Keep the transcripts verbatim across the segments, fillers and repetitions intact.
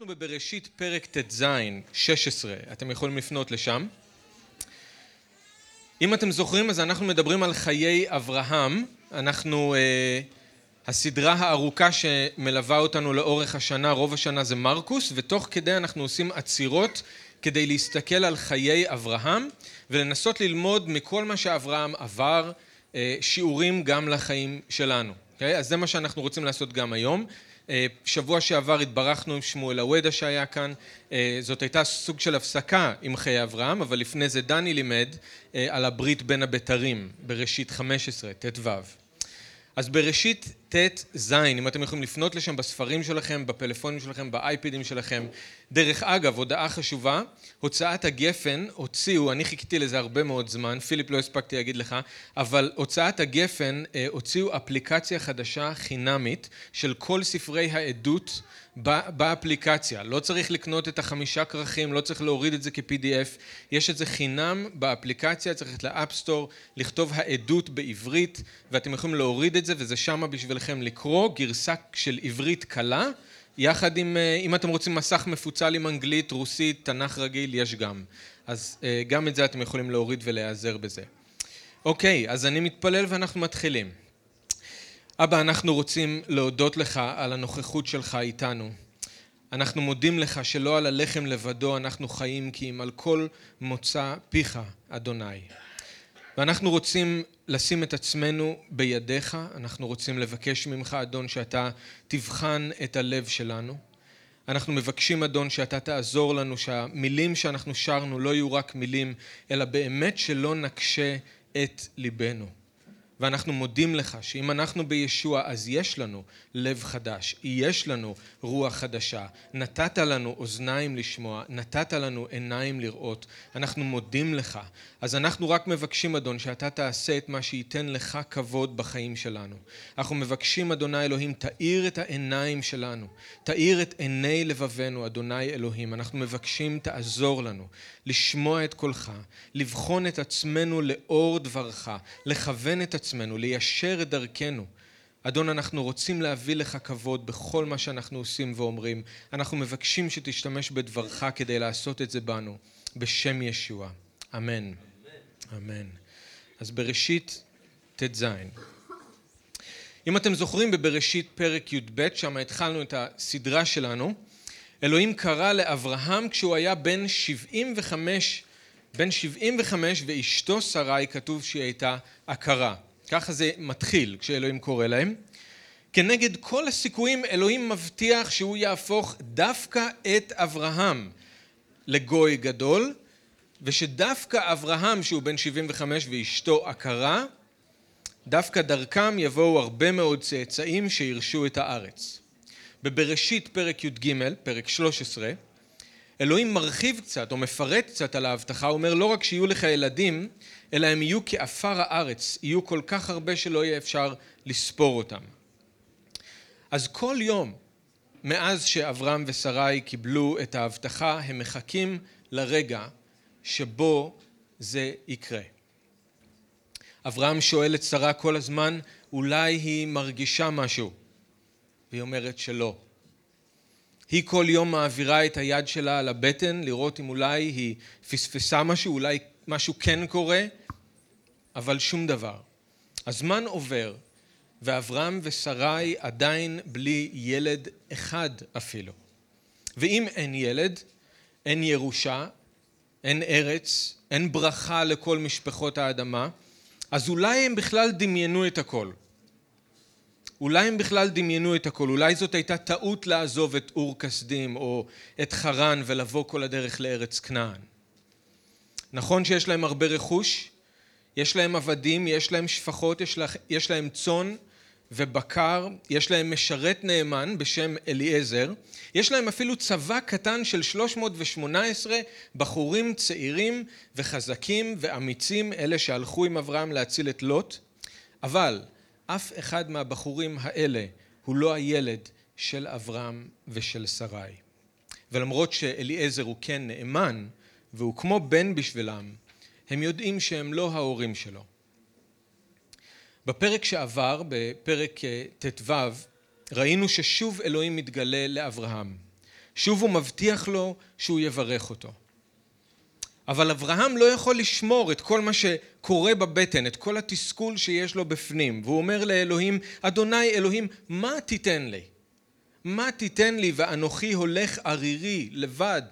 אנחנו בבראשית פרק ט"ז, שש עשרה, אתם יכולים לפנות לשם. אם אתם זוכרים, אז אנחנו מדברים על חיי אברהם. אנחנו, אה, הסדרה הארוכה שמלווה אותנו לאורך השנה, רוב השנה זה מרקוס, ותוך כדי אנחנו עושים עצירות כדי להסתכל על חיי אברהם, ולנסות ללמוד מכל מה שאברהם עבר, אה, שיעורים גם לחיים שלנו. אוקיי? אז זה מה שאנחנו רוצים לעשות גם היום. שבוע שעבר התברכנו עם שמואל הוידה שהיה כאן, זאת הייתה סוג של הפסקה עם חיי אברהם, אבל לפני זה דני לימד על הברית בין הבתרים, בראשית חמש עשרה, ת' ו'. אז בראשית ת' ז', אם אתם יכולים לפנות לשם בספרים שלכם, בפלאפונים שלכם, באייפדים שלכם. דרך אגב, הודעה חשובה, הוצאת הגפן הוציאו, אני חיכיתי לזה הרבה מאוד זמן, פיליפ לא הספקתי להגיד לך, אבל הוצאת הגפן הוציאו אפליקציה חדשה חינמית של כל ספרי העדות באפליקציה. לא צריך לקנות את החמישה כרכים, לא צריך להוריד את זה כ-פי די אף, יש את זה חינם באפליקציה, צריך את לאפסטור, לכתוב העדות בעברית, ואתם יכולים להוריד את זה, וזה שמה בשבילכם לקרוא, גרסה של עברית קלה, יחד עם, אם אתם רוצים מסך מפוצל עם אנגלית, רוסית, תנ"ך רגיל, יש גם. אז גם את זה אתם יכולים להוריד ולהיעזר בזה. אוקיי, אז אני מתפלל ואנחנו מתחילים. אבא, אנחנו רוצים להודות לך על הנוכחות שלך איתנו. אנחנו מודים לך שלא על הלחם לבדו אנחנו חיים, כי אם על כל מוצא פיך, אדוני. ואנחנו רוצים לשים את עצמנו בידיך, אנחנו רוצים לבקש ממך, אדון, שאתה תבחן את הלב שלנו. אנחנו מבקשים, אדון, שאתה תעזור לנו, שהמילים שאנחנו שרנו לא יהיו רק מילים, אלא באמת שלא נקשה את ליבנו. ואנחנו מודים לך שאם אנחנו בישוע, אז יש לנו לב חדש, יש לנו רוח חדשה. נתת לנו אוזניים לשמוע, נתת לנו עיניים לראות. אנחנו מודים לך. אז אנחנו רק מבקשים, אדון, שאתה תעשה את מה שייתן לך כבוד בחיים שלנו. אנחנו מבקשים, אדוני אלוהים, תאיר את העיניים שלנו, תאיר את עיני לבבנו, אדוני אלוהים. אנחנו מבקשים, תעזור לנו לשמוע את קולך, לבחון את עצמנו לאור דברך, לכוון את עצמנו, ליישר את דרכנו. אדון, אנחנו רוצים להביא לך כבוד בכל מה שאנחנו עושים ואומרים. אנחנו מבקשים שתשתמש בדברך כדי לעשות את זה בנו, בשם ישוע. אמן. אמן. אז בראשית ת"ז. אם אתם זוכרים, בבראשית פרק י"ב, שם התחלנו את הסדרה שלנו. אלוהים קרא לאברהם כשהוא היה בן שבעים וחמש, בן שבעים וחמש, ואשתו שרה, כתוב שהיא הייתה עקרה. ככה זה מתחיל כשאלוהים קורא להם. כנגד כל הסיכויים, אלוהים מבטיח שהוא יהפוך דווקא את אברהם לגוי גדול, ושדווקא אברהם, שהוא בן שבעים וחמש ואשתו עקרה, דווקא דרכם יבואו הרבה מאוד צאצאים שירשו את הארץ. בבראשית פרק י"ג, פרק שלוש עשרה, אלוהים מרחיב קצת או מפרט קצת על ההבטחה, הוא אומר לא רק שיהיו לך ילדים, אלא הם יהיו כאפר הארץ, יהיו כל כך הרבה שלא יהיה אפשר לספור אותם. אז כל יום מאז שאברהם ושרי קיבלו את ההבטחה, הם מחכים לרגע שבו זה יקרה. אברהם שואל את שרה כל הזמן, אולי היא מרגישה משהו? והיא אומרת שלא. היא כל יום מעבירה את היד שלה על הבטן, לראות אם אולי היא פספסה משהו, אולי משהו כן קורה, אבל שום דבר. הזמן עובר, ואברהם ושרי עדיין בלי ילד אחד אפילו. ואם אין ילד, אין ירושה, אין ארץ, אין ברכה לכל משפחות האדמה, אז אולי הם בכלל דמיינו את הכל. אולי הם בכלל דמיינו את הכל, אולי זאת הייתה טעות לעזוב את אור כסדים או את חרן ולבוא כל הדרך לארץ כנען. נכון שיש להם הרבה רכוש, יש להם עבדים, יש להם שפחות, יש, לה, יש להם צאן ובקר, יש להם משרת נאמן בשם אליעזר, יש להם אפילו צבא קטן של שלוש מאות ושמונה עשרה בחורים צעירים וחזקים ואמיצים, אלה שהלכו עם אברהם להציל את לוט, אבל אף אחד מהבחורים האלה הוא לא הילד של אברהם ושל שרי. ולמרות שאליעזר הוא כן נאמן, והוא כמו בן בשבילם, הם יודעים שהם לא ההורים שלו. בפרק שעבר, בפרק ט"ו, ראינו ששוב אלוהים מתגלה לאברהם. שוב הוא מבטיח לו שהוא יברך אותו. אבל אברהם לא יכול לשמור את כל מה שקורה בבטן, את כל התסכול שיש לו בפנים, והוא אומר לאלוהים, אדוני אלוהים, מה תיתן לי? מה תיתן לי ואנוכי הולך ערירי לבד,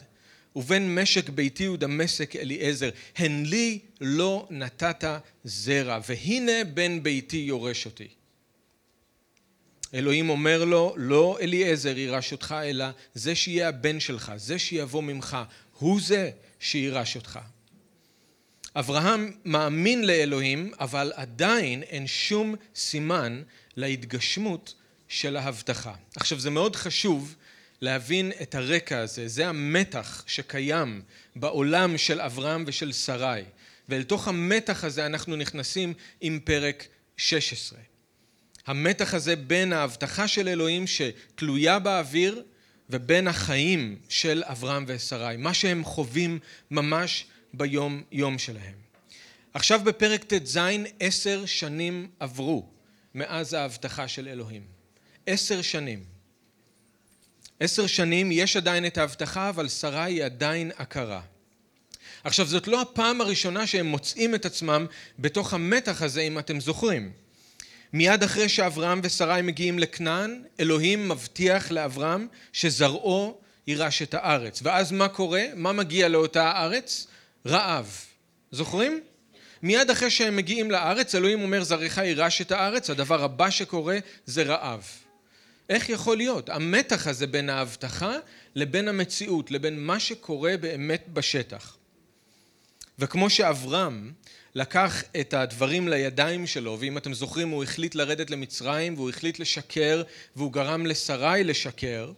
ובין משק ביתי ודמשק אליעזר, הן לי לא נתת זרע, והנה בן ביתי יורש אותי. אלוהים אומר לו, לא אליעזר יירש אותך, אלא זה שיהיה הבן שלך, זה שיבוא ממך, הוא זה שירש אותך. אברהם מאמין לאלוהים, אבל עדיין אין שום סימן להתגשמות של ההבטחה. עכשיו זה מאוד חשוב להבין את הרקע הזה, זה המתח שקיים בעולם של אברהם ושל שרי, ואל תוך המתח הזה אנחנו נכנסים עם פרק שש עשרה. המתח הזה בין ההבטחה של אלוהים שתלויה באוויר, ובין החיים של אברהם ושרי, מה שהם חווים ממש ביום יום שלהם. עכשיו בפרק תז, עשר שנים עברו מאז ההבטחה של אלוהים. עשר שנים. עשר שנים יש עדיין את ההבטחה, אבל שרה היא עדיין עקרה. עכשיו זאת לא הפעם הראשונה שהם מוצאים את עצמם בתוך המתח הזה, אם אתם זוכרים. מיד אחרי שאברהם ושרי מגיעים לכנען, אלוהים מבטיח לאברהם שזרעו יירש את הארץ. ואז מה קורה? מה מגיע לאותה הארץ? רעב. זוכרים? מיד אחרי שהם מגיעים לארץ, אלוהים אומר זרעך יירש את הארץ, הדבר הבא שקורה זה רעב. איך יכול להיות? המתח הזה בין ההבטחה לבין המציאות, לבין מה שקורה באמת בשטח. וכמו שאברהם לקח את הדברים לידיים שלו, ואם אתם זוכרים הוא החליט לרדת למצרים, והוא החליט לשקר, והוא גרם לשרי לשקר,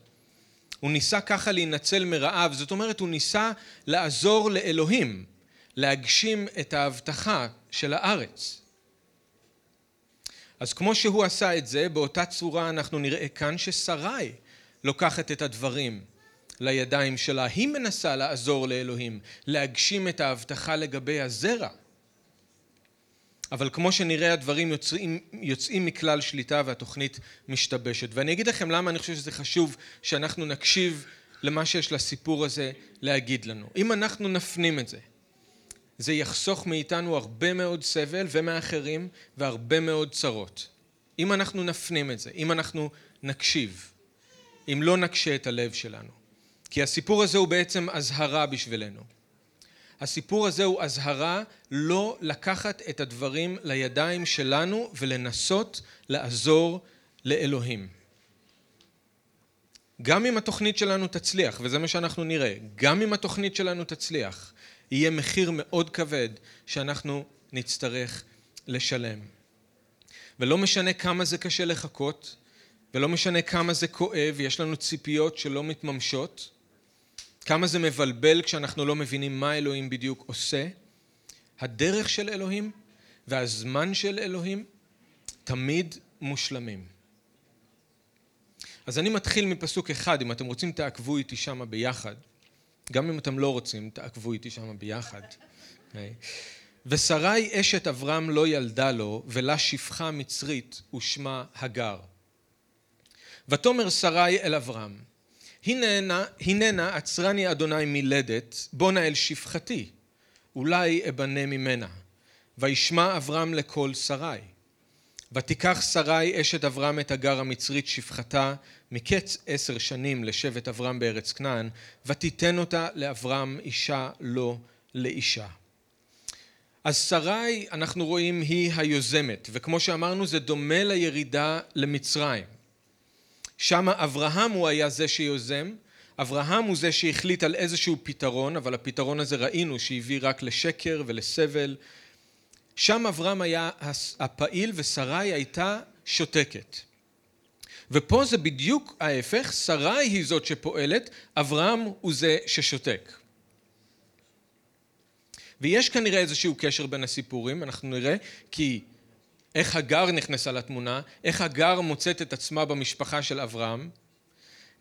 הוא ניסה ככה להינצל מרעב, זאת אומרת הוא ניסה לעזור לאלוהים, להגשים את ההבטחה של הארץ. אז כמו שהוא עשה את זה, באותה צורה אנחנו נראה כאן ששרי לוקחת את הדברים לידיים שלה, היא מנסה לעזור לאלוהים, להגשים את ההבטחה לגבי הזרע. אבל כמו שנראה הדברים יוצאים, יוצאים מכלל שליטה והתוכנית משתבשת. ואני אגיד לכם למה אני חושב שזה חשוב שאנחנו נקשיב למה שיש לסיפור הזה להגיד לנו. אם אנחנו נפנים את זה, זה יחסוך מאיתנו הרבה מאוד סבל ומאחרים והרבה מאוד צרות. אם אנחנו נפנים את זה, אם אנחנו נקשיב, אם לא נקשה את הלב שלנו. כי הסיפור הזה הוא בעצם אזהרה בשבילנו. הסיפור הזה הוא אזהרה לא לקחת את הדברים לידיים שלנו ולנסות לעזור לאלוהים. גם אם התוכנית שלנו תצליח, וזה מה שאנחנו נראה, גם אם התוכנית שלנו תצליח, יהיה מחיר מאוד כבד שאנחנו נצטרך לשלם. ולא משנה כמה זה קשה לחכות, ולא משנה כמה זה כואב, יש לנו ציפיות שלא מתממשות, כמה זה מבלבל כשאנחנו לא מבינים מה אלוהים בדיוק עושה. הדרך של אלוהים והזמן של אלוהים תמיד מושלמים. אז אני מתחיל מפסוק אחד, אם אתם רוצים תעקבו איתי שמה ביחד. גם אם אתם לא רוצים תעקבו איתי שמה ביחד. ושרי אשת אברהם לא ילדה לו, ולה שפחה מצרית ושמה הגר. ותאמר שרי אל אברהם, הננה, הננה עצרני אדוני מלדת, בוא נא אל שפחתי, אולי אבנה ממנה. וישמע אברהם לקול שרי. ותיקח שרי אשת אברהם את הגר המצרית שפחתה, מקץ עשר שנים לשבת אברהם בארץ כנען, ותיתן אותה לאברהם אישה לא לאישה. אז שרי, אנחנו רואים, היא היוזמת, וכמו שאמרנו זה דומה לירידה למצרים. שם אברהם הוא היה זה שיוזם, אברהם הוא זה שהחליט על איזשהו פתרון, אבל הפתרון הזה ראינו שהביא רק לשקר ולסבל. שם אברהם היה הפעיל ושרי הייתה שותקת. ופה זה בדיוק ההפך, שרי היא זאת שפועלת, אברהם הוא זה ששותק. ויש כנראה איזשהו קשר בין הסיפורים, אנחנו נראה כי איך הגר נכנסה לתמונה, איך הגר מוצאת את עצמה במשפחה של אברהם,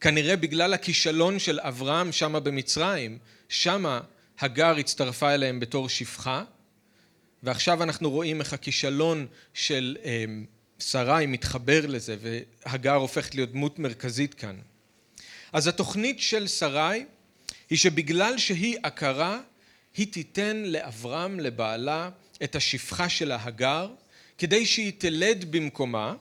כנראה בגלל הכישלון של אברהם שמה במצרים, שמה הגר הצטרפה אליהם בתור שפחה, ועכשיו אנחנו רואים איך הכישלון של אה, שרי מתחבר לזה, והגר הופכת להיות דמות מרכזית כאן. אז התוכנית של שרי היא שבגלל שהיא עקרה, היא תיתן לאברהם, לבעלה, את השפחה של ההגר, כדי שהיא תלד במקומה,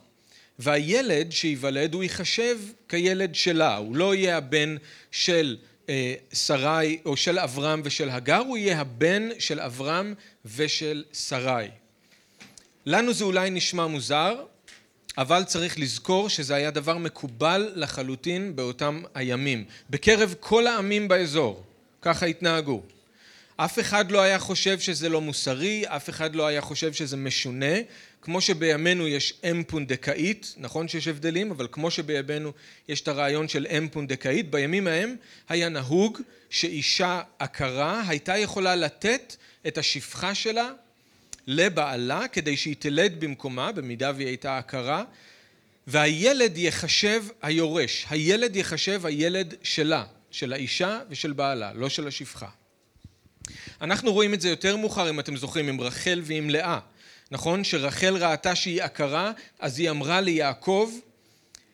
והילד שיוולד הוא ייחשב כילד שלה, הוא לא יהיה הבן של אה, שרי או של אברהם ושל הגר, הוא יהיה הבן של אברהם ושל שרי. לנו זה אולי נשמע מוזר, אבל צריך לזכור שזה היה דבר מקובל לחלוטין באותם הימים. בקרב כל העמים באזור, ככה התנהגו. אף אחד לא היה חושב שזה לא מוסרי, אף אחד לא היה חושב שזה משונה, כמו שבימינו יש אם פונדקאית, נכון שיש הבדלים, אבל כמו שבימינו יש את הרעיון של אם פונדקאית, בימים ההם היה נהוג שאישה עקרה הייתה יכולה לתת את השפחה שלה לבעלה, כדי שהיא תלד במקומה, במידה והיא הייתה עקרה, והילד יחשב היורש, הילד יחשב הילד שלה, של האישה ושל בעלה, לא של השפחה. אנחנו רואים את זה יותר מאוחר, אם אתם זוכרים, עם רחל ועם לאה, נכון? שרחל ראתה שהיא עקרה, אז היא אמרה ליעקב,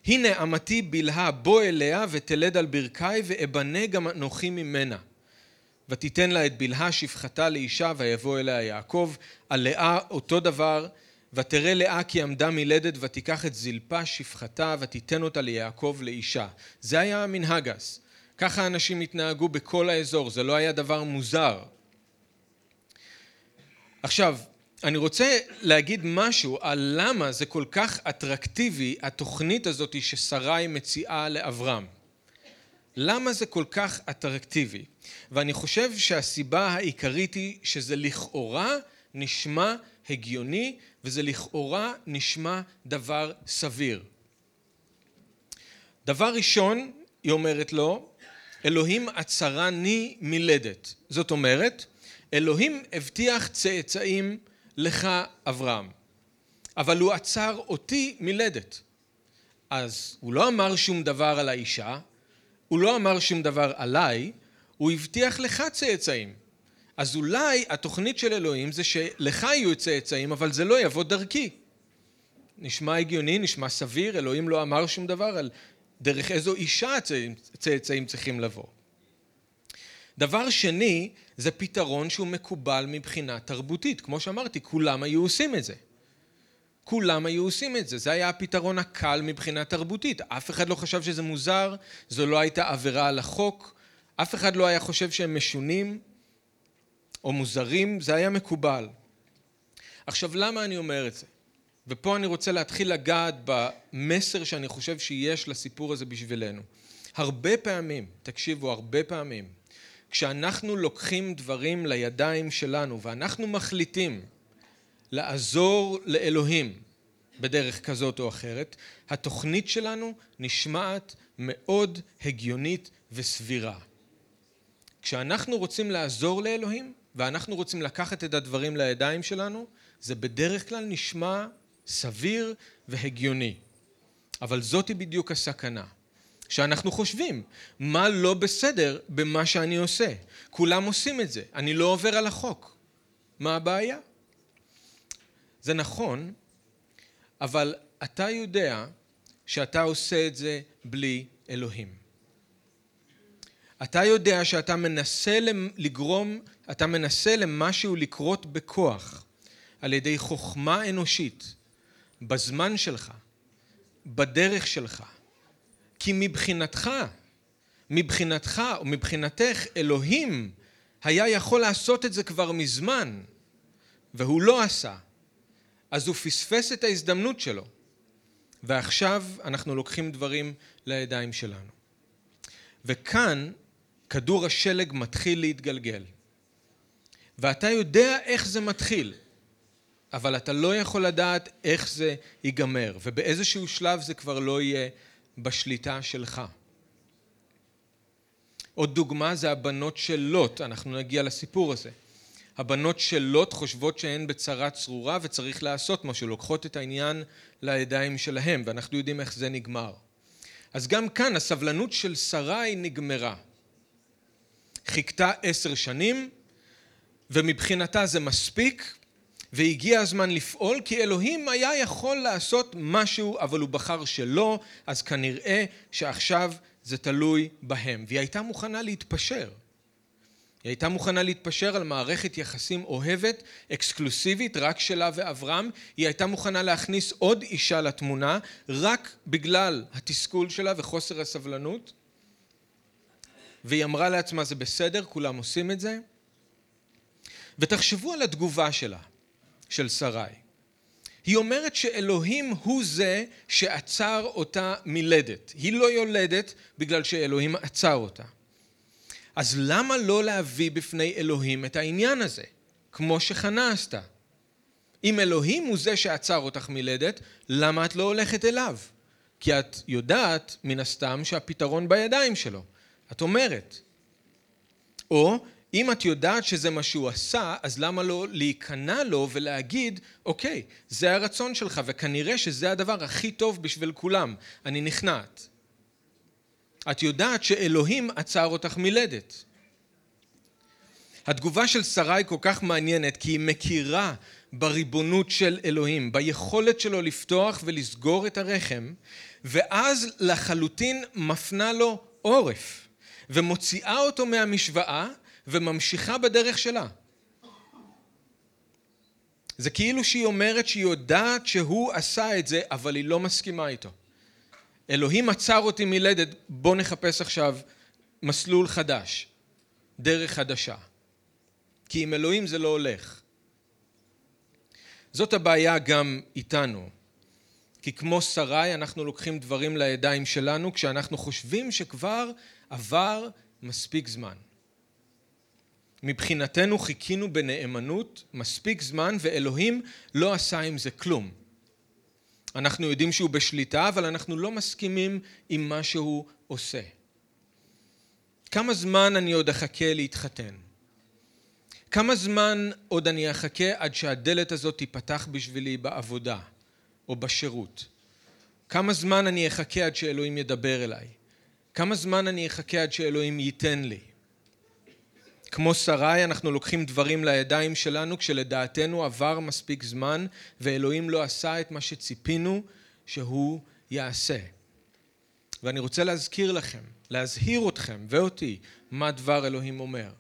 הנה אמתי בלהה, בוא אליה ותלד על ברכי ואבנה גם אנוכי ממנה. ותיתן לה את בלהה שפחתה לאישה ויבוא אליה יעקב, על לאה אותו דבר, ותראה לאה כי עמדה מלדת ותיקח את זלפה שפחתה ותיתן אותה ליעקב לאישה. זה היה המנהגס. ככה אנשים התנהגו בכל האזור, זה לא היה דבר מוזר. עכשיו, אני רוצה להגיד משהו על למה זה כל כך אטרקטיבי, התוכנית הזאת ששרי מציעה לאברהם. למה זה כל כך אטרקטיבי? ואני חושב שהסיבה העיקרית היא שזה לכאורה נשמע הגיוני, וזה לכאורה נשמע דבר סביר. דבר ראשון, היא אומרת לו, אלוהים עצרני מלדת. זאת אומרת, אלוהים הבטיח צאצאים לך אברהם, אבל הוא עצר אותי מלדת. אז הוא לא אמר שום דבר על האישה, הוא לא אמר שום דבר עליי, הוא הבטיח לך צאצאים. אז אולי התוכנית של אלוהים זה שלך יהיו צאצאים, אבל זה לא יבוא דרכי. נשמע הגיוני, נשמע סביר, אלוהים לא אמר שום דבר על דרך איזו אישה צאצאים צריכים לבוא. דבר שני, זה פתרון שהוא מקובל מבחינה תרבותית. כמו שאמרתי, כולם היו עושים את זה. כולם היו עושים את זה. זה היה הפתרון הקל מבחינה תרבותית. אף אחד לא חשב שזה מוזר, זו לא הייתה עבירה על החוק, אף אחד לא היה חושב שהם משונים או מוזרים, זה היה מקובל. עכשיו, למה אני אומר את זה? ופה אני רוצה להתחיל לגעת במסר שאני חושב שיש לסיפור הזה בשבילנו. הרבה פעמים, תקשיבו, הרבה פעמים, כשאנחנו לוקחים דברים לידיים שלנו ואנחנו מחליטים לעזור לאלוהים בדרך כזאת או אחרת, התוכנית שלנו נשמעת מאוד הגיונית וסבירה. כשאנחנו רוצים לעזור לאלוהים ואנחנו רוצים לקחת את הדברים לידיים שלנו, זה בדרך כלל נשמע סביר והגיוני. אבל זאת היא בדיוק הסכנה. שאנחנו חושבים, מה לא בסדר במה שאני עושה? כולם עושים את זה, אני לא עובר על החוק. מה הבעיה? זה נכון, אבל אתה יודע שאתה עושה את זה בלי אלוהים. אתה יודע שאתה מנסה לגרום, אתה מנסה למשהו לקרות בכוח, על ידי חוכמה אנושית, בזמן שלך, בדרך שלך. כי מבחינתך, מבחינתך או מבחינתך, אלוהים היה יכול לעשות את זה כבר מזמן, והוא לא עשה. אז הוא פספס את ההזדמנות שלו. ועכשיו אנחנו לוקחים דברים לידיים שלנו. וכאן כדור השלג מתחיל להתגלגל. ואתה יודע איך זה מתחיל, אבל אתה לא יכול לדעת איך זה ייגמר, ובאיזשהו שלב זה כבר לא יהיה בשליטה שלך. עוד דוגמה זה הבנות של לוט, אנחנו נגיע לסיפור הזה. הבנות של לוט חושבות שהן בצרה צרורה וצריך לעשות משהו, לוקחות את העניין לידיים שלהם, ואנחנו יודעים איך זה נגמר. אז גם כאן הסבלנות של שרה היא נגמרה. חיכתה עשר שנים, ומבחינתה זה מספיק, והגיע הזמן לפעול, כי אלוהים היה יכול לעשות משהו, אבל הוא בחר שלא, אז כנראה שעכשיו זה תלוי בהם. והיא הייתה מוכנה להתפשר. היא הייתה מוכנה להתפשר על מערכת יחסים אוהבת, אקסקלוסיבית, רק שלה ואברהם. היא הייתה מוכנה להכניס עוד אישה לתמונה, רק בגלל התסכול שלה וחוסר הסבלנות. והיא אמרה לעצמה, זה בסדר, כולם עושים את זה. ותחשבו על התגובה שלה, של שרי. היא אומרת שאלוהים הוא זה שעצר אותה מלדת. היא לא יולדת בגלל שאלוהים עצר אותה. אז למה לא להביא בפני אלוהים את העניין הזה, כמו שחנה עשתה? אם אלוהים הוא זה שעצר אותך מלדת, למה את לא הולכת אליו? כי את יודעת מן הסתם שהפתרון בידיים שלו. את אומרת. או אם את יודעת שזה מה שהוא עשה, אז למה לא להיכנע לו ולהגיד, אוקיי, זה הרצון שלך, וכנראה שזה הדבר הכי טוב בשביל כולם. אני נכנעת. את יודעת שאלוהים עצר אותך מלדת. התגובה של שרה היא כל כך מעניינת, כי היא מכירה בריבונות של אלוהים, ביכולת שלו לפתוח ולסגור את הרחם, ואז לחלוטין מפנה לו עורף, ומוציאה אותו מהמשוואה, וממשיכה בדרך שלה. זה כאילו שהיא אומרת שהיא יודעת שהוא עשה את זה, אבל היא לא מסכימה איתו. אלוהים עצר אותי מלדת, בוא נחפש עכשיו מסלול חדש, דרך חדשה. כי עם אלוהים זה לא הולך. זאת הבעיה גם איתנו. כי כמו שרי, אנחנו לוקחים דברים לידיים שלנו, כשאנחנו חושבים שכבר עבר מספיק זמן. מבחינתנו חיכינו בנאמנות מספיק זמן, ואלוהים לא עשה עם זה כלום. אנחנו יודעים שהוא בשליטה, אבל אנחנו לא מסכימים עם מה שהוא עושה. כמה זמן אני עוד אחכה להתחתן? כמה זמן עוד אני אחכה עד שהדלת הזאת תיפתח בשבילי בעבודה או בשירות? כמה זמן אני אחכה עד שאלוהים ידבר אליי? כמה זמן אני אחכה עד שאלוהים ייתן לי? כמו שרי, אנחנו לוקחים דברים לידיים שלנו, כשלדעתנו עבר מספיק זמן, ואלוהים לא עשה את מה שציפינו שהוא יעשה. ואני רוצה להזכיר לכם, להזהיר אתכם ואותי, מה דבר אלוהים אומר.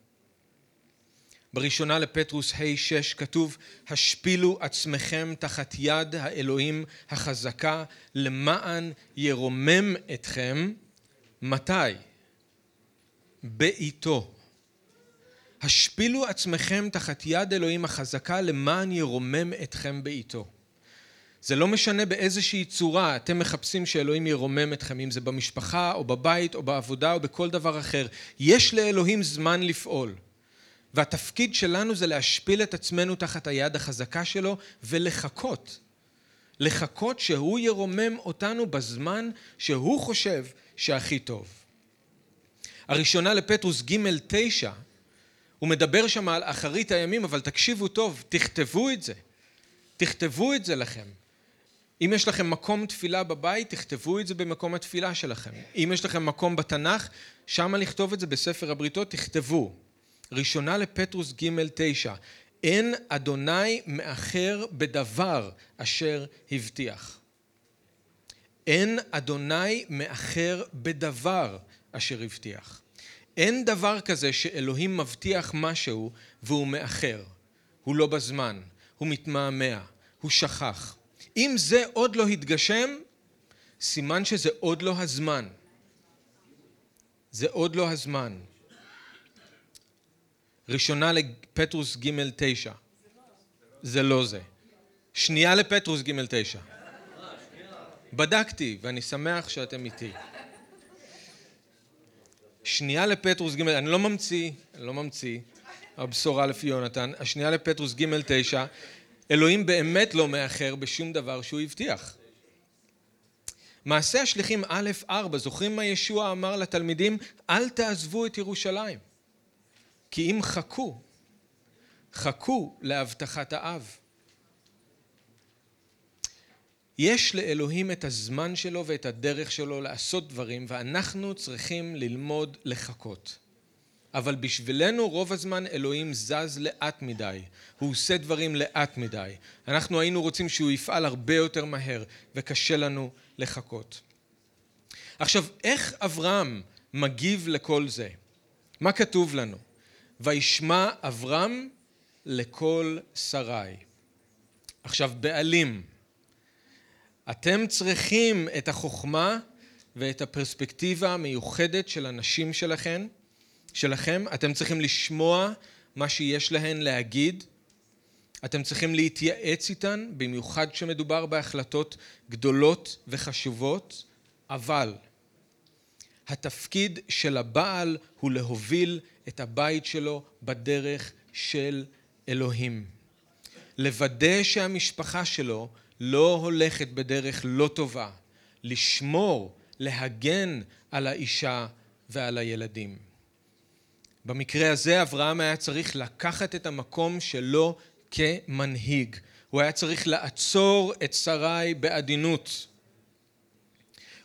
בראשונה לפטרוס ה' שש כתוב, השפילו עצמכם תחת יד האלוהים החזקה, למען ירומם אתכם, מתי? בעיתו. השפילו עצמכם תחת יד אלוהים החזקה למען ירומם אתכם בעיתו. זה לא משנה באיזושהי צורה, אתם מחפשים שאלוהים ירומם אתכם, אם זה במשפחה או בבית או בעבודה או בכל דבר אחר. יש לאלוהים זמן לפעול. והתפקיד שלנו זה להשפיל את עצמנו תחת היד החזקה שלו ולחכות. לחכות שהוא ירומם אותנו בזמן שהוא חושב שהכי טוב. הראשונה לפטרוס ג' תשע, הוא מדבר שם על אחרית הימים, אבל תקשיבו טוב, תכתבו את זה. תכתבו את זה לכם. אם יש לכם מקום תפילה בבית, תכתבו את זה במקום התפילה שלכם. אם יש לכם מקום בתנ"ך, שמה לכתוב את זה בספר הבריתות, תכתבו. ראשונה לפטרוס ג' תשע, אין אדוני מאחר בדבר אשר הבטיח. אין אדוני מאחר בדבר אשר הבטיח. אין דבר כזה שאלוהים מבטיח משהו והוא מאחר. הוא לא בזמן, הוא מתמהמה, הוא שכח. אם זה עוד לא התגשם, סימן שזה עוד לא הזמן. זה עוד לא הזמן. ראשונה לפטרוס ג' תשע. זה לא זה. שנייה לפטרוס ג' תשע. בדקתי ואני שמח שאתם איתי. שנייה לפטרוס ג', אני לא ממציא, אני לא ממציא, הבשורה לפי יונתן, השנייה לפטרוס ג' תשע, אלוהים באמת לא מאחר בשום דבר שהוא הבטיח. מעשה השליחים א' ארבע, זוכרים מה ישוע אמר לתלמידים? אל תעזבו את ירושלים, כי אם חכו, חכו להבטחת האב. יש לאלוהים את הזמן שלו ואת הדרך שלו לעשות דברים, ואנחנו צריכים ללמוד לחכות. אבל בשבילנו רוב הזמן אלוהים זז לאט מדי. הוא עושה דברים לאט מדי. אנחנו היינו רוצים שהוא יפעל הרבה יותר מהר, וקשה לנו לחכות. עכשיו, איך אברהם מגיב לכל זה? מה כתוב לנו? וישמע אברהם לכל שרי. עכשיו, בעלים, אתם צריכים את החוכמה ואת הפרספקטיבה המיוחדת של הנשים שלכם, שלכם. אתם צריכים לשמוע מה שיש להן להגיד. אתם צריכים להתייעץ איתן, במיוחד שמדובר בהחלטות גדולות וחשובות, אבל התפקיד של הבעל הוא להוביל את הבית שלו בדרך של אלוהים. לוודא שהמשפחה שלו לא הולכת בדרך לא טובה, לשמור, להגן על האישה ועל הילדים. במקרה הזה אברהם היה צריך לקחת את המקום שלו כמנהיג. הוא היה צריך לעצור את שרי בעדינות.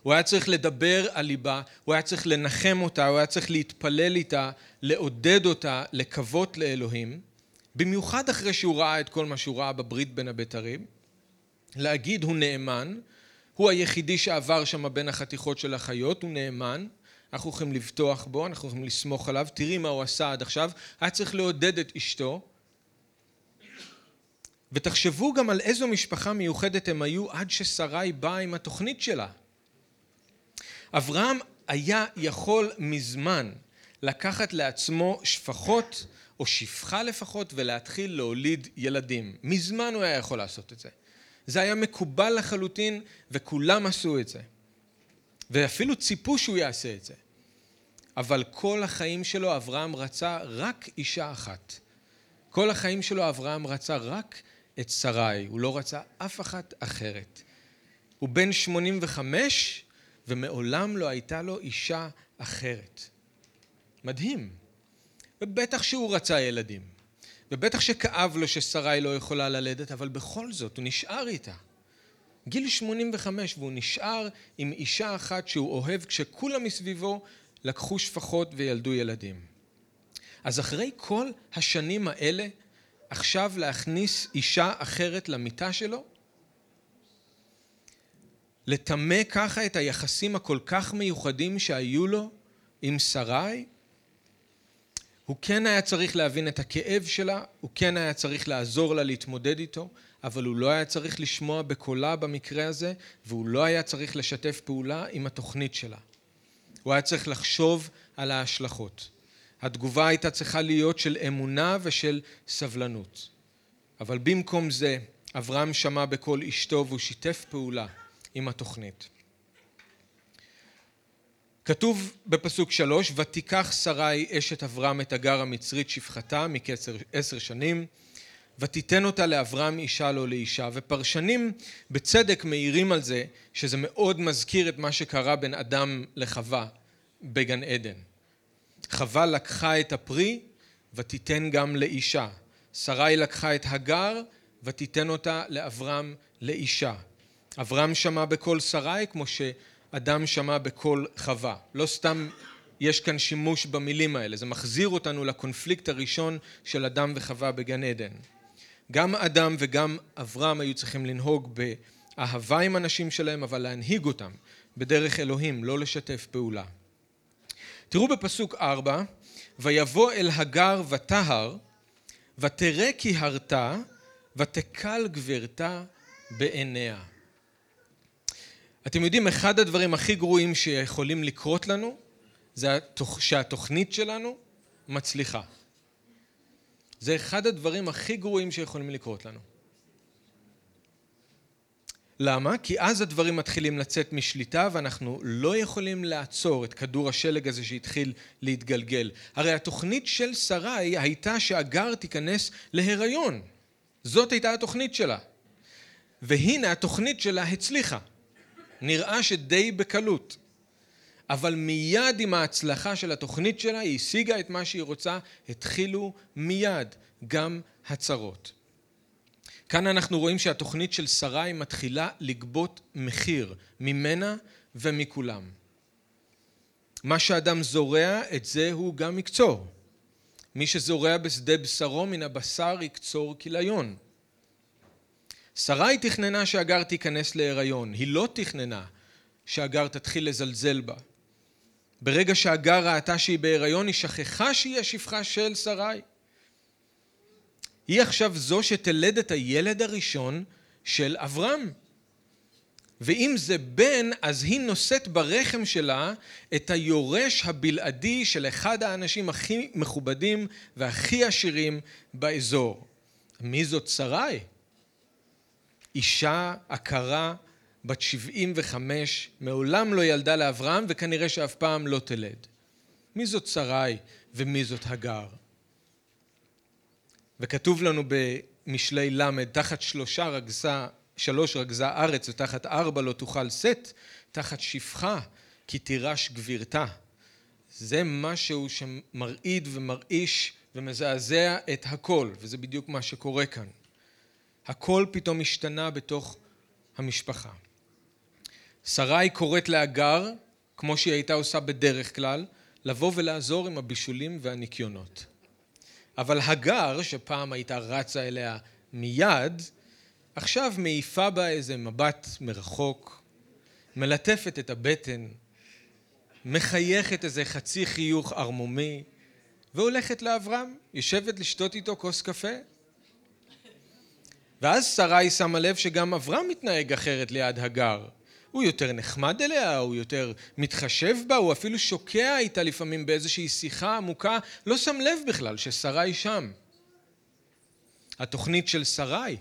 הוא היה צריך לדבר על ליבה, הוא היה צריך לנחם אותה, הוא היה צריך להתפלל איתה, לעודד אותה, לקוות לאלוהים, במיוחד אחרי שהוא ראה את כל מה שהוא ראה בברית בין הבתרים, להגיד הוא נאמן, הוא היחידי שעבר שם בין החתיכות של החיות, הוא נאמן, אנחנו יכולים לבטוח בו, אנחנו יכולים לסמוך עליו, תראי מה הוא עשה עד עכשיו, היה צריך לעודד את אשתו, ותחשבו גם על איזו משפחה מיוחדת הם היו עד ששרי באה עם התוכנית שלה. אברהם היה יכול מזמן לקחת לעצמו שפחות או שפחה לפחות ולהתחיל להוליד ילדים. מזמן הוא היה יכול לעשות את זה. זה היה מקובל לחלוטין וכולם עשו את זה. ואפילו ציפו שהוא יעשה את זה. אבל כל החיים שלו אברהם רצה רק אישה אחת. כל החיים שלו אברהם רצה רק את שרי. הוא לא רצה אף אחת אחרת. הוא בן שמונים וחמש ומעולם לא הייתה לו אישה אחרת. מדהים. ובטח שהוא רצה ילדים. ובטח שכאב לו ששרי לא יכולה ללדת, אבל בכל זאת הוא נשאר איתה. גיל שמונים וחמש והוא נשאר עם אישה אחת שהוא אוהב, כשכולם מסביבו לקחו שפחות וילדו ילדים. אז אחרי כל השנים האלה, עכשיו להכניס אישה אחרת למיטה שלו, לתמה ככה את היחסים הכל כך מיוחדים שהיו לו עם שרי, הוא כן היה צריך להבין את הכאב שלה, הוא כן היה צריך לעזור לה להתמודד איתו, אבל הוא לא היה צריך לשמוע בקולה במקרה הזה, והוא לא היה צריך לשתף פעולה עם התוכנית שלה. הוא היה צריך לחשוב על ההשלכות. התגובה הייתה צריכה להיות של אמונה ושל סבלנות. אבל במקום זה, אברהם שמע בקול אשתו והוא שיתף פעולה עם התוכנית. כתוב בפסוק שלוש, ותיקח שרי אשת אברהם את הגר המצרית שפחתה מקצר עשר שנים, ותיתן אותה לאברהם אישה לו לאישה, ופרשנים בצדק מאירים על זה, שזה מאוד מזכיר את מה שקרה בין אדם לחווה בגן עדן. חווה לקחה את הפרי ותיתן גם לאישה. שרי לקחה את הגר ותיתן אותה לאברהם לאישה. אברהם שמע בקול שרי כמו שאדם שמע בקול חווה. לא סתם יש כאן שימוש במילים האלה, זה מחזיר אותנו לקונפליקט הראשון של אדם וחווה בגן עדן. גם אדם וגם אברהם היו צריכים לנהוג באהבה עם אנשים שלהם, אבל להנהיג אותם בדרך אלוהים, לא לשתף פעולה. תראו בפסוק ארבע, ויבוא אל הגר ותהר, ותראה כי הרתה, ותקל גברתה בעיניה. אתם יודעים, אחד הדברים הכי גרועים שיכולים לקרות לנו, זה שהתוכנית שלנו מצליחה. זה אחד הדברים הכי גרועים שיכולים לקרות לנו. למה? כי אז הדברים מתחילים לצאת משליטה ואנחנו לא יכולים לעצור את כדור השלג הזה שהתחיל להתגלגל. הרי התוכנית של שרי הייתה שהגר תיכנס להיריון. זאת הייתה התוכנית שלה. והנה התוכנית שלה הצליחה. נראה שדי בקלות. אבל מיד עם ההצלחה של התוכנית שלה, היא השיגה את מה שהיא רוצה, התחילו מיד גם הצרות. כאן אנחנו רואים שהתוכנית של שרי מתחילה לגבות מחיר ממנה ומכולם. מה שאדם זורע, את זה הוא גם יקצור. מי שזורע בשדה בשרו, מן הבשר יקצור כליון. שרי תכננה שהגר תיכנס להיריון, היא לא תכננה שהגר תתחיל לזלזל בה. ברגע שהגר ראתה שהיא בהיריון, היא שכחה שהיא השפחה של שרי. היא עכשיו זו שתלד את הילד הראשון של אברהם. ואם זה בן, אז היא נושאת ברחם שלה את היורש הבלעדי של אחד האנשים הכי מכובדים והכי עשירים באזור. מי זאת שרי? אישה עקרה בת שבעים וחמש, מעולם לא ילדה לאברהם וכנראה שאף פעם לא תלד. מי זאת שרי ומי זאת הגר? וכתוב לנו במשלי למד, תחת שלושה רגזה, שלוש רגזה ארץ ותחת ארבע לא תוכל שאת, תחת שפחה כי תירש גבירתה. זה משהו שמרעיד ומרעיש ומזעזע את הכל, וזה בדיוק מה שקורה כאן. הכל פתאום השתנה בתוך המשפחה. שרי קוראת להגר, כמו שהיא הייתה עושה בדרך כלל, לבוא ולעזור עם הבישולים והניקיונות. אבל הגר, שפעם הייתה רצה אליה מיד, עכשיו מעיפה בה איזה מבט מרחוק, מלטפת את הבטן, מחייכת איזה חצי חיוך ארמומי, והולכת לאברהם, יושבת לשתות איתו כוס קפה. ואז שרי שמה לב שגם אברהם מתנהג אחרת ליד הגר. הוא יותר נחמד אליה, הוא יותר מתחשב בה, הוא אפילו שוקע איתה לפעמים באיזושהי שיחה עמוקה, לא שם לב בכלל ששרי שם. התוכנית של שרי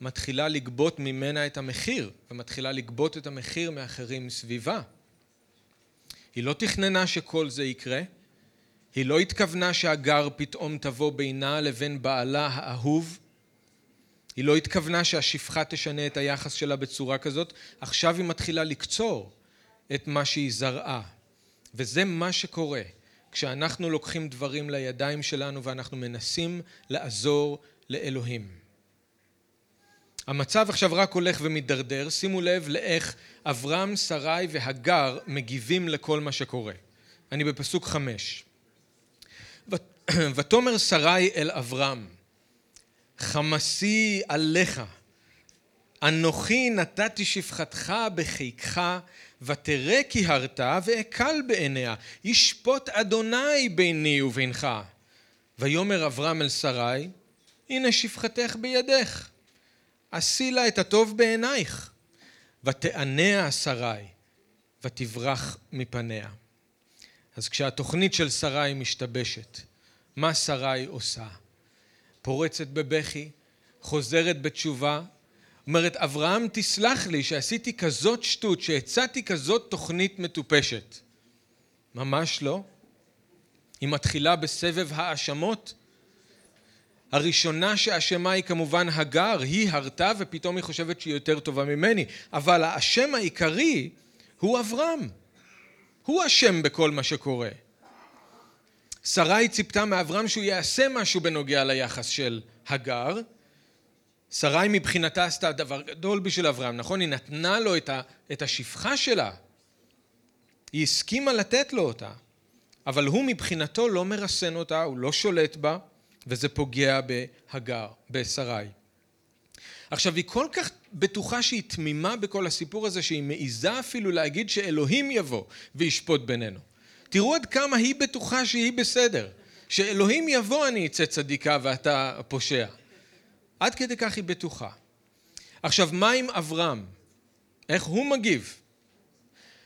מתחילה לגבות ממנה את המחיר, ומתחילה לגבות את המחיר מאחרים סביבה. היא לא תכננה שכל זה יקרה, היא לא התכוונה שהגר פתאום תבוא בינה לבין בעלה האהוב, היא לא התכוונה שהשפחה תשנה את היחס שלה בצורה כזאת, עכשיו היא מתחילה לקצור את מה שהיא זרעה. וזה מה שקורה כשאנחנו לוקחים דברים לידיים שלנו ואנחנו מנסים לעזור לאלוהים. המצב עכשיו רק הולך ומתדרדר, שימו לב לאיך אברהם, שרי והגר מגיבים לכל מה שקורה. אני בפסוק חמש. ותאמר שרי אל אברהם, חמסי עליך, אנוכי נתתי שפחתך בחיקך, ותראה כי הרתה ואקל בעיניה, ישפוט אדוני ביני ובינך. ויאמר אברהם אל שרי, הנה שפחתך בידך, עשי לה את הטוב בעינייך, ותענע שרי, ותברח מפניה. אז כשהתוכנית של שרי משתבשת, מה שרי עושה? פורצת בבכי, חוזרת בתשובה, אומרת, אברהם תסלח לי שעשיתי כזאת שטות, שהצעתי כזאת תוכנית מטופשת. ממש לא. היא מתחילה בסבב האשמות. הראשונה שהאשמה היא כמובן הגר, היא הרתה ופתאום היא חושבת שהיא יותר טובה ממני. אבל האשם העיקרי הוא אברהם. הוא אשם בכל מה שקורה. שרי ציפתה מאברהם שהוא יעשה משהו בנוגע ליחס של הגר. שרי מבחינתה עשתה דבר גדול בשביל אברהם, נכון? היא נתנה לו את השפחה שלה. היא הסכימה לתת לו אותה. אבל הוא מבחינתו לא מרסן אותה, הוא לא שולט בה, וזה פוגע בהגר, בשרי. עכשיו, היא כל כך בטוחה שהיא תמימה בכל הסיפור הזה, שהיא מעיזה אפילו להגיד שאלוהים יבוא וישפוט בינינו. תראו עד כמה היא בטוחה שהיא בסדר, שאלוהים יבוא אני אצא צדיקה ואתה פושע. עד כדי כך היא בטוחה. עכשיו, מה עם אברהם? איך הוא מגיב?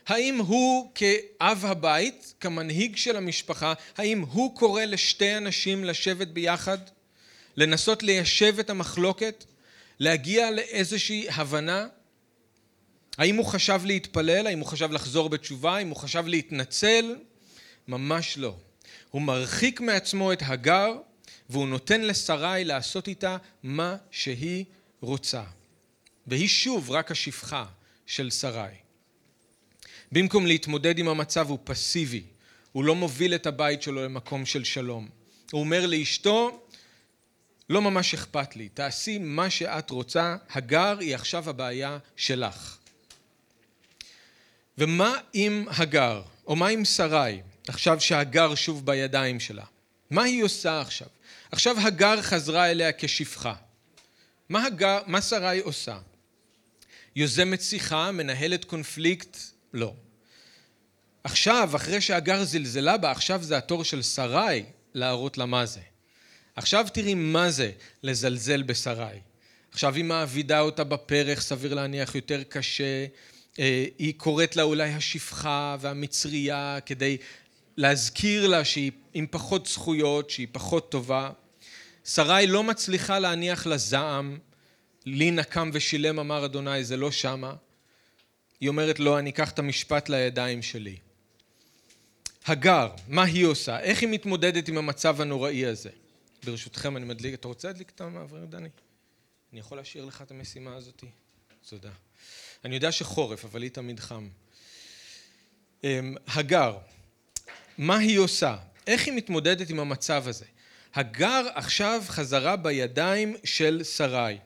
האם הוא כאב הבית, כמנהיג של המשפחה, האם הוא קורא לשתי אנשים לשבת ביחד, לנסות ליישב את המחלוקת, להגיע לאיזושהי הבנה? האם הוא חשב להתפלל? האם הוא חשב לחזור בתשובה? האם הוא חשב להתנצל? ממש לא. הוא מרחיק מעצמו את הגר, והוא נותן לשרי לעשות איתה מה שהיא רוצה. והיא שוב רק השפחה של שרי. במקום להתמודד עם המצב הוא פסיבי. הוא לא מוביל את הבית שלו למקום של שלום. הוא אומר לאשתו, לא ממש אכפת לי, תעשי מה שאת רוצה, הגר היא עכשיו הבעיה שלך. ומה עם הגר? או מה עם שרי? עכשיו שהגר שוב בידיים שלה. מה היא עושה עכשיו? עכשיו הגר חזרה אליה כשפחה. מה, הגר, מה שרי עושה? יוזמת שיחה, מנהלת קונפליקט, לא. עכשיו, אחרי שהגר זלזלה בה, עכשיו זה התור של שרי להראות לה מה זה. עכשיו תראי מה זה לזלזל בשרי. עכשיו היא מעבידה אותה בפרח, סביר להניח יותר קשה, היא קוראת לה אולי השפחה והמצרייה, כדי להזכיר לה שהיא עם פחות זכויות, שהיא פחות טובה. שרי לא מצליחה להניח לזעם, לי נקם ושילם אמר אדוני, זה לא שמה. היא אומרת לו, אני אקח את המשפט לידיים שלי. הגר, מה היא עושה? איך היא מתמודדת עם המצב הנוראי הזה? ברשותכם, אני מדליק, אתה רוצה להדליק את המעבר, דני? אני יכול להשאיר לך את המשימה הזאת? תודה. אני יודע שחורף, אבל היא תמיד חם. הגר, מה היא עושה? איך היא מתמודדת עם המצב הזה? הגר עכשיו חזרה בידיים של שרי.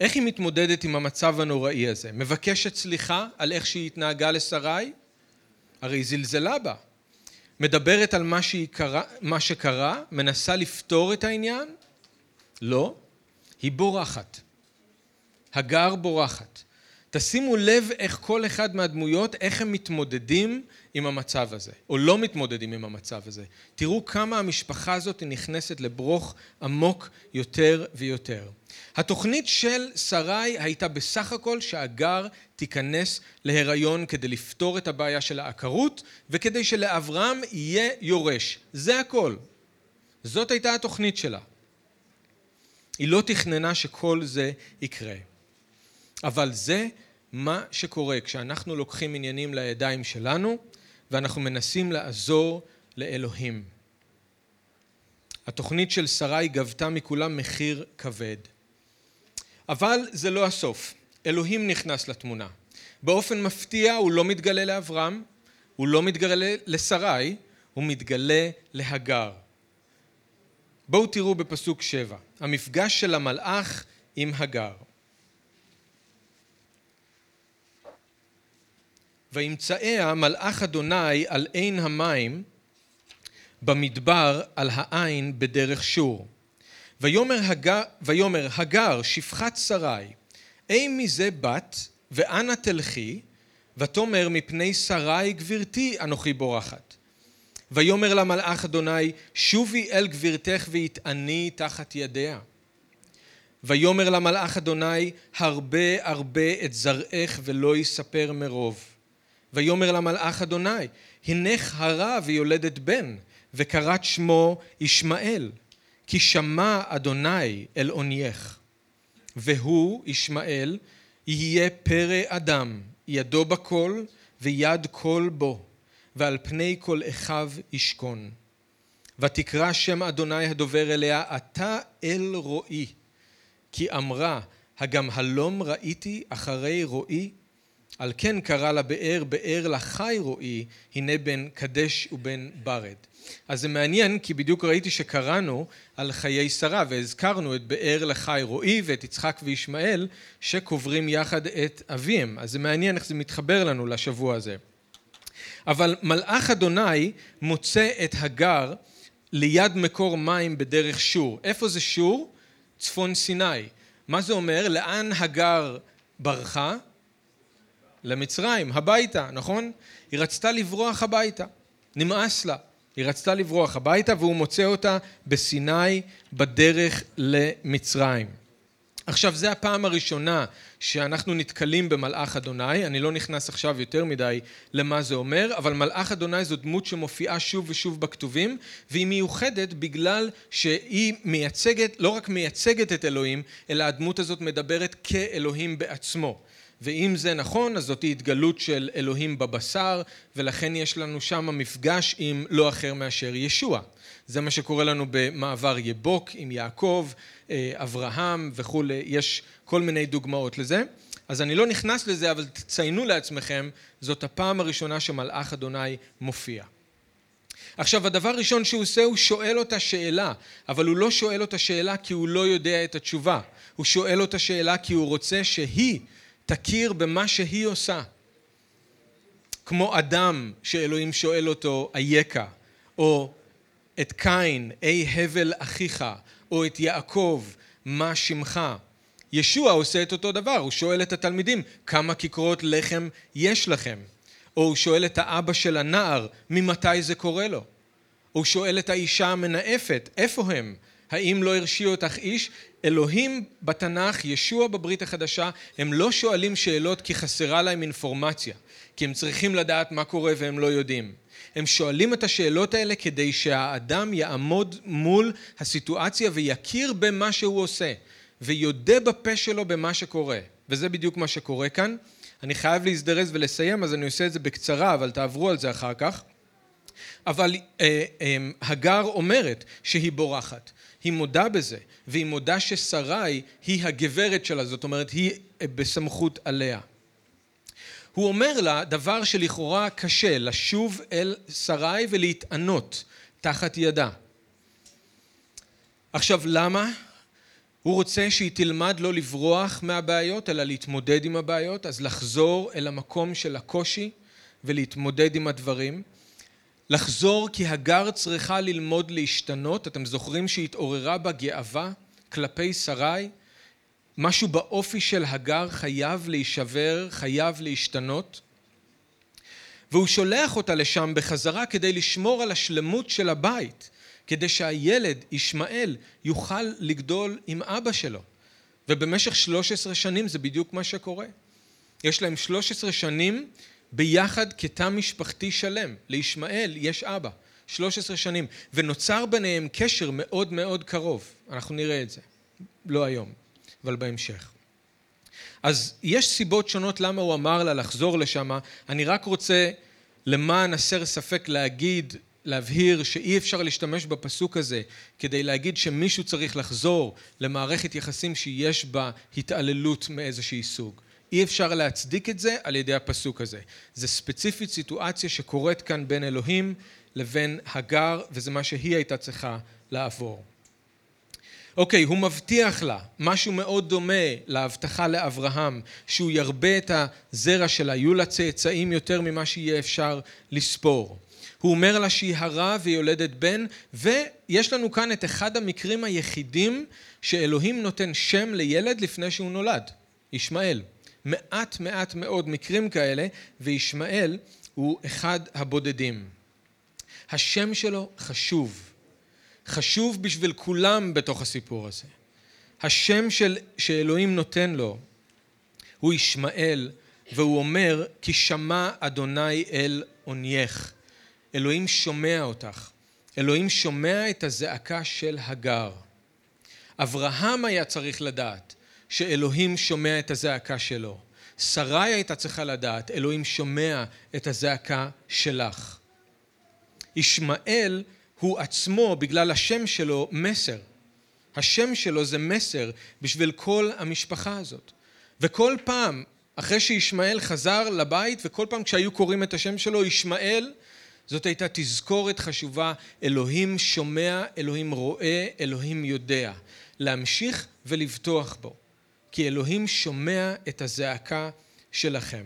איך היא מתמודדת עם המצב הנוראי הזה? מבקשת סליחה על איך שהיא התנהגה לשרי? הרי היא זלזלה בה. מדברת על מה, קרה, מה שקרה, מנסה לפתור את העניין? לא, היא בורחת. הגר בורחת. תשימו לב איך כל אחד מהדמויות, איך הם מתמודדים עם המצב הזה, או לא מתמודדים עם המצב הזה. תראו כמה המשפחה הזאת נכנסת לברוך עמוק יותר ויותר. התוכנית של שרי הייתה בסך הכל שהגר תיכנס להיריון כדי לפתור את הבעיה של העקרות, וכדי שלאברהם יהיה יורש. זה הכל. זאת הייתה התוכנית שלה. היא לא תכננה שכל זה יקרה. אבל זה מה שקורה כשאנחנו לוקחים עניינים לידיים שלנו, ואנחנו מנסים לעזור לאלוהים. התוכנית של שרי גבתה מכולם מחיר כבד. אבל זה לא הסוף. אלוהים נכנס לתמונה. באופן מפתיע הוא לא מתגלה לאברהם, הוא לא מתגלה לשרי, הוא מתגלה להגר. בואו תראו בפסוק שבע, המפגש של המלאך עם הגר. וימצאה מלאך אדוני על עין המים במדבר על העין בדרך שור. ויומר הגר, ויומר הגר שפחת שרי, אי מזה בת ואנה תלכי, ותאמר מפני שרי גברתי אנוכי בורחת. ויומר למלאך אדוני שובי אל גבירתך ויתעני תחת ידיה. ויומר למלאך אדוני הרבה הרבה את זרעך ולא יספר מרוב. ויומר למלאך אדוני, הנך הרה ויולדת בן, וקראת שמו ישמעאל, כי שמע אדוני אל עונייך. והוא, ישמעאל, יהיה פרא אדם, ידו בכל ויד כל בו, ועל פני כל אחיו ישכון. ותקרא שם אדוני הדובר אליה, אתה אל רואי, כי אמרה, הגם הלום ראיתי אחרי רואי, על כן קרא לבאר, באר לחי רואי, הנה בין קדש ובין ברד. אז זה מעניין, כי בדיוק ראיתי שקראנו על חיי שרה, והזכרנו את באר לחי רואי ואת יצחק וישמעאל, שקוברים יחד את אביהם. אז זה מעניין איך זה מתחבר לנו לשבוע הזה. אבל מלאך אדוני מוצא את הגר ליד מקור מים בדרך שור. איפה זה שור? צפון סיני. מה זה אומר? לאן הגר ברחה? למצרים, הביתה, נכון? היא רצתה לברוח הביתה, נמאס לה, היא רצתה לברוח הביתה, והוא מוצא אותה בסיני בדרך למצרים. עכשיו, זה הפעם הראשונה שאנחנו נתקלים במלאך אדוני, אני לא נכנס עכשיו יותר מדי למה זה אומר, אבל מלאך אדוני זו דמות שמופיעה שוב ושוב בכתובים, והיא מיוחדת בגלל שהיא מייצגת, לא רק מייצגת את אלוהים, אלא הדמות הזאת מדברת כאלוהים בעצמו. ואם זה נכון, אז זאת התגלות של אלוהים בבשר, ולכן יש לנו שם מפגש עם לא אחר מאשר ישוע. זה מה שקורה לנו במעבר יבוק עם יעקב, אברהם וכולי, יש כל מיני דוגמאות לזה. אז אני לא נכנס לזה, אבל תציינו לעצמכם, זאת הפעם הראשונה שמלאך אדוני מופיע. עכשיו, הדבר הראשון שהוא עושה, הוא שואל אותה שאלה, אבל הוא לא שואל אותה שאלה כי הוא לא יודע את התשובה. הוא שואל אותה שאלה כי הוא רוצה שהיא תכיר במה שהיא עושה. כמו אדם שאלוהים שואל אותו אייקה, או את קין, אי הבל אחיך, או את יעקב, מה שמך? ישוע עושה את אותו דבר, הוא שואל את התלמידים, כמה כיכרות לחם יש לכם? או הוא שואל את האבא של הנער, ממתי זה קורה לו? הוא שואל את האישה המנאפת, איפה הם? האם לא הרשיעו אותך איש? אלוהים בתנ"ך, ישוע בברית החדשה, הם לא שואלים שאלות כי חסרה להם אינפורמציה, כי הם צריכים לדעת מה קורה והם לא יודעים. הם שואלים את השאלות האלה כדי שהאדם יעמוד מול הסיטואציה ויכיר במה שהוא עושה, ויודה בפה שלו במה שקורה. וזה בדיוק מה שקורה כאן. אני חייב להזדרז ולסיים, אז אני עושה את זה בקצרה, אבל תעברו על זה אחר כך. אבל אה, אה, הגר אומרת שהיא בורחת, היא מודה בזה, והיא מודה ששרי היא הגברת שלה, זאת אומרת היא בסמכות עליה. הוא אומר לה דבר שלכאורה קשה, לשוב אל שרי ולהתענות תחת ידה. עכשיו למה? הוא רוצה שהיא תלמד לא לברוח מהבעיות אלא להתמודד עם הבעיות, אז לחזור אל המקום של הקושי ולהתמודד עם הדברים. לחזור כי הגר צריכה ללמוד להשתנות, אתם זוכרים שהתעוררה בה גאווה כלפי שרי, משהו באופי של הגר חייב להישבר, חייב להשתנות, והוא שולח אותה לשם בחזרה כדי לשמור על השלמות של הבית, כדי שהילד ישמעאל יוכל לגדול עם אבא שלו, ובמשך שלוש עשרה שנים זה בדיוק מה שקורה. יש להם שלוש עשרה שנים ביחד כתא משפחתי שלם, לישמעאל יש אבא, שלוש עשרה שנים, ונוצר ביניהם קשר מאוד מאוד קרוב, אנחנו נראה את זה, לא היום, אבל בהמשך. אז יש סיבות שונות למה הוא אמר לה לחזור לשם, אני רק רוצה למען הסר ספק להגיד, להבהיר שאי אפשר להשתמש בפסוק הזה, כדי להגיד שמישהו צריך לחזור למערכת יחסים שיש בה התעללות מאיזשהי סוג. אי אפשר להצדיק את זה על ידי הפסוק הזה. זה ספציפית סיטואציה שקורית כאן בין אלוהים לבין הגר, וזה מה שהיא הייתה צריכה לעבור. אוקיי, הוא מבטיח לה משהו מאוד דומה להבטחה לאברהם, שהוא ירבה את הזרע שלה, יהיו לה צאצאים יותר ממה שיהיה אפשר לספור. הוא אומר לה שהיא הרה ויולדת בן, ויש לנו כאן את אחד המקרים היחידים שאלוהים נותן שם לילד לפני שהוא נולד, ישמעאל. מעט מעט מאוד מקרים כאלה, וישמעאל הוא אחד הבודדים. השם שלו חשוב, חשוב בשביל כולם בתוך הסיפור הזה. השם של, שאלוהים נותן לו הוא ישמעאל, והוא אומר כי שמע אדוני אל עונייך. אלוהים שומע אותך, אלוהים שומע את הזעקה של הגר. אברהם היה צריך לדעת שאלוהים שומע את הזעקה שלו. שרה הייתה צריכה לדעת, אלוהים שומע את הזעקה שלך. ישמעאל הוא עצמו, בגלל השם שלו, מסר. השם שלו זה מסר בשביל כל המשפחה הזאת. וכל פעם, אחרי שישמעאל חזר לבית, וכל פעם כשהיו קוראים את השם שלו, ישמעאל, זאת הייתה תזכורת חשובה, אלוהים שומע, אלוהים רואה, אלוהים יודע. להמשיך ולבטוח בו. כי אלוהים שומע את הזעקה שלכם.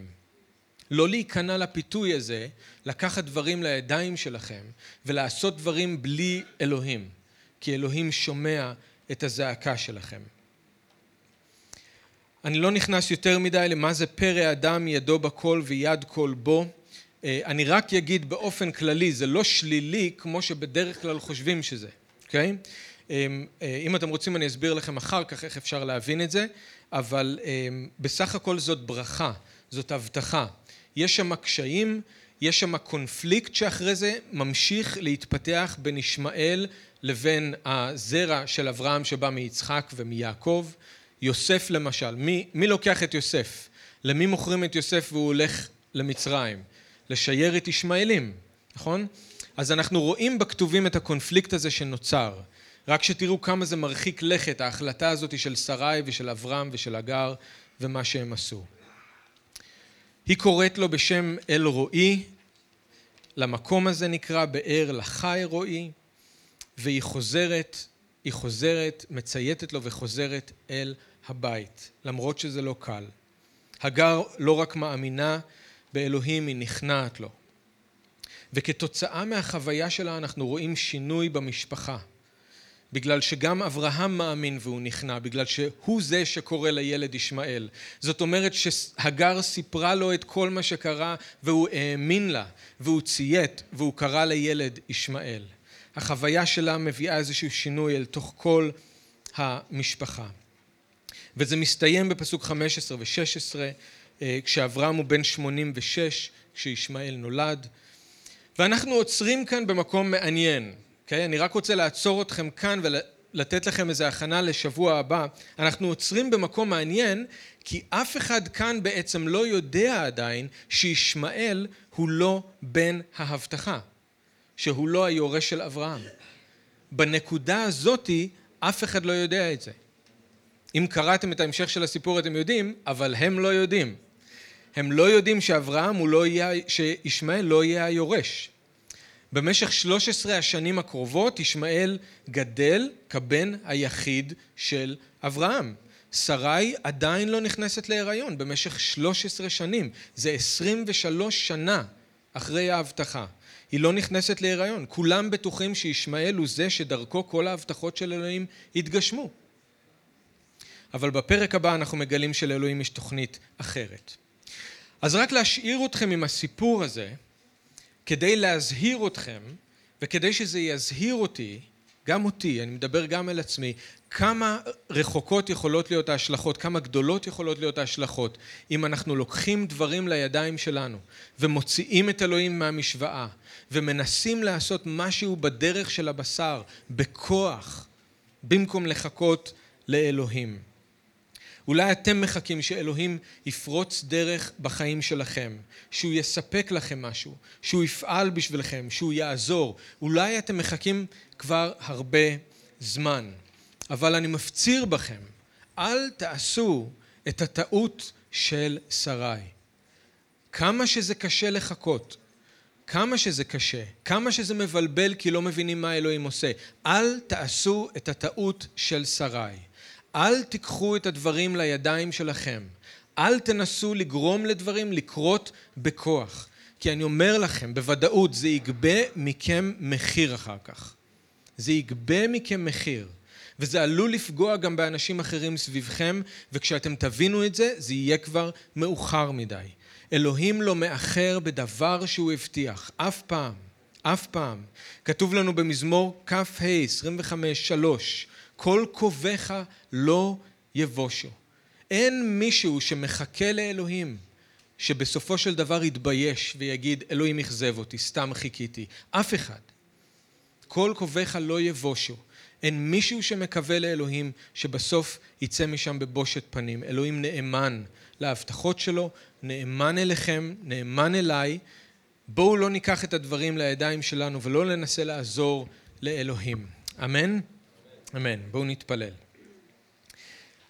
לא להיכנע לפיתוי הזה, לקחת דברים לידיים שלכם, ולעשות דברים בלי אלוהים, כי אלוהים שומע את הזעקה שלכם. אני לא נכנס יותר מדי למה זה פרא אדם ידו בכל ויד כל בו, אני רק אגיד באופן כללי, זה לא שלילי כמו שבדרך כלל חושבים שזה, אוקיי? אם אתם רוצים אני אסביר לכם אחר כך איך אפשר להבין את זה, אבל בסך הכל זאת ברכה, זאת הבטחה. יש שם קשיים, יש שם קונפליקט שאחרי זה ממשיך להתפתח בין ישמעאל לבין הזרע של אברהם שבא מיצחק ומיעקב. יוסף למשל, מי, מי לוקח את יוסף? למי מוכרים את יוסף והוא הולך למצרים? לשייר את ישמעאלים, נכון? אז אנחנו רואים בכתובים את הקונפליקט הזה שנוצר. רק שתראו כמה זה מרחיק לכת, ההחלטה הזאת של שרי ושל אברהם ושל הגר ומה שהם עשו. היא קוראת לו בשם אל רואי, למקום הזה נקרא באר לחי רואי, והיא חוזרת, היא חוזרת, מצייתת לו וחוזרת אל הבית, למרות שזה לא קל. הגר לא רק מאמינה באלוהים, היא נכנעת לו. וכתוצאה מהחוויה שלה אנחנו רואים שינוי במשפחה. בגלל שגם אברהם מאמין והוא נכנע, בגלל שהוא זה שקורא לילד ישמעאל. זאת אומרת שהגר סיפרה לו את כל מה שקרה והוא האמין לה, והוא ציית, והוא קרא לילד ישמעאל. החוויה שלה מביאה איזשהו שינוי אל תוך כל המשפחה. וזה מסתיים בפסוק חמש עשרה ושש עשרה, כשאברהם הוא בן שמונים ושש, כשישמעאל נולד. ואנחנו עוצרים כאן במקום מעניין. Okay, אני רק רוצה לעצור אתכם כאן ולתת לכם איזו הכנה לשבוע הבא. אנחנו עוצרים במקום מעניין, כי אף אחד כאן בעצם לא יודע עדיין שישמעאל הוא לא בן ההבטחה, שהוא לא היורש של אברהם. בנקודה הזאת אף אחד לא יודע את זה. אם קראתם את ההמשך של הסיפור אתם יודעים, אבל הם לא יודעים. הם לא יודעים שאברהם הוא לא יהיה, שישמעאל לא יהיה היורש. במשך שלוש עשרה השנים הקרובות ישמעאל גדל כבן היחיד של אברהם. שרי עדיין לא נכנסת להיריון במשך שלוש עשרה שנים. זה עשרים ושלוש שנה אחרי ההבטחה. היא לא נכנסת להיריון. כולם בטוחים שישמעאל הוא זה שדרכו כל ההבטחות של אלוהים התגשמו. אבל בפרק הבא אנחנו מגלים שלאלוהים יש תוכנית אחרת. אז רק להשאיר אתכם עם הסיפור הזה, כדי להזהיר אתכם, וכדי שזה יזהיר אותי, גם אותי, אני מדבר גם אל עצמי, כמה רחוקות יכולות להיות ההשלכות, כמה גדולות יכולות להיות ההשלכות, אם אנחנו לוקחים דברים לידיים שלנו, ומוציאים את אלוהים מהמשוואה, ומנסים לעשות משהו בדרך של הבשר, בכוח, במקום לחכות לאלוהים. אולי אתם מחכים שאלוהים יפרוץ דרך בחיים שלכם, שהוא יספק לכם משהו, שהוא יפעל בשבילכם, שהוא יעזור. אולי אתם מחכים כבר הרבה זמן. אבל אני מפציר בכם, אל תעשו את הטעות של שרי. כמה שזה קשה לחכות, כמה שזה קשה, כמה שזה מבלבל כי לא מבינים מה אלוהים עושה, אל תעשו את הטעות של שרי. אל תיקחו את הדברים לידיים שלכם. אל תנסו לגרום לדברים לקרות בכוח. כי אני אומר לכם, בוודאות, זה יגבה מכם מחיר אחר כך. זה יגבה מכם מחיר. וזה עלול לפגוע גם באנשים אחרים סביבכם, וכשאתם תבינו את זה, זה יהיה כבר מאוחר מדי. אלוהים לא מאחר בדבר שהוא הבטיח. אף פעם, אף פעם. כתוב לנו במזמור עשרים וחמש שלוש, כל כובך לא יבושו. אין מישהו שמחכה לאלוהים, שבסופו של דבר יתבייש ויגיד, אלוהים יחזב אותי, סתם חיכיתי. אף אחד. כל כובך לא יבושו. אין מישהו שמקווה לאלוהים, שבסוף יצא משם בבושת פנים. אלוהים נאמן להבטחות שלו, נאמן אליכם, נאמן אליי. בואו לא ניקח את הדברים לידיים שלנו, ולא ננסה לעזור לאלוהים. אמן? אמן. בואו נתפלל.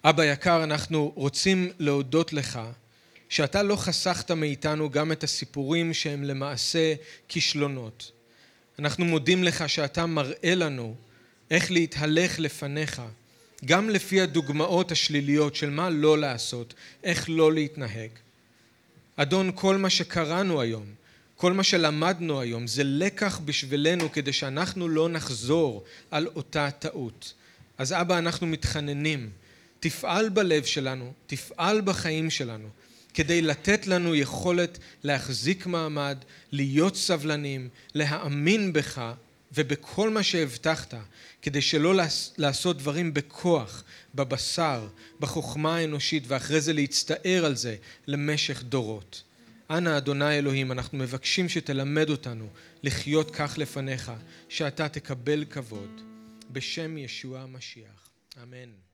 אבא יקר, אנחנו רוצים להודות לך שאתה לא חסכת מאיתנו גם את הסיפורים שהם למעשה כישלונות. אנחנו מודים לך שאתה מראה לנו איך להתהלך לפניך, גם לפי הדוגמאות השליליות של מה לא לעשות, איך לא להתנהג. אדון, כל מה שקראנו היום, כל מה שלמדנו היום זה לקח בשבילנו כדי שאנחנו לא נחזור על אותה טעות. אז אבא, אנחנו מתחננים, תפעל בלב שלנו, תפעל בחיים שלנו, כדי לתת לנו יכולת להחזיק מעמד, להיות סבלנים, להאמין בך ובכל מה שהבטחת, כדי שלא לעשות דברים בכוח, בבשר, בחוכמה האנושית, ואחרי זה להצטער על זה למשך דורות. אנא אדוני אלוהים, אנחנו מבקשים שתלמד אותנו לחיות כך לפניך, שאתה תקבל כבוד. בשם ישוע המשיח. אמן.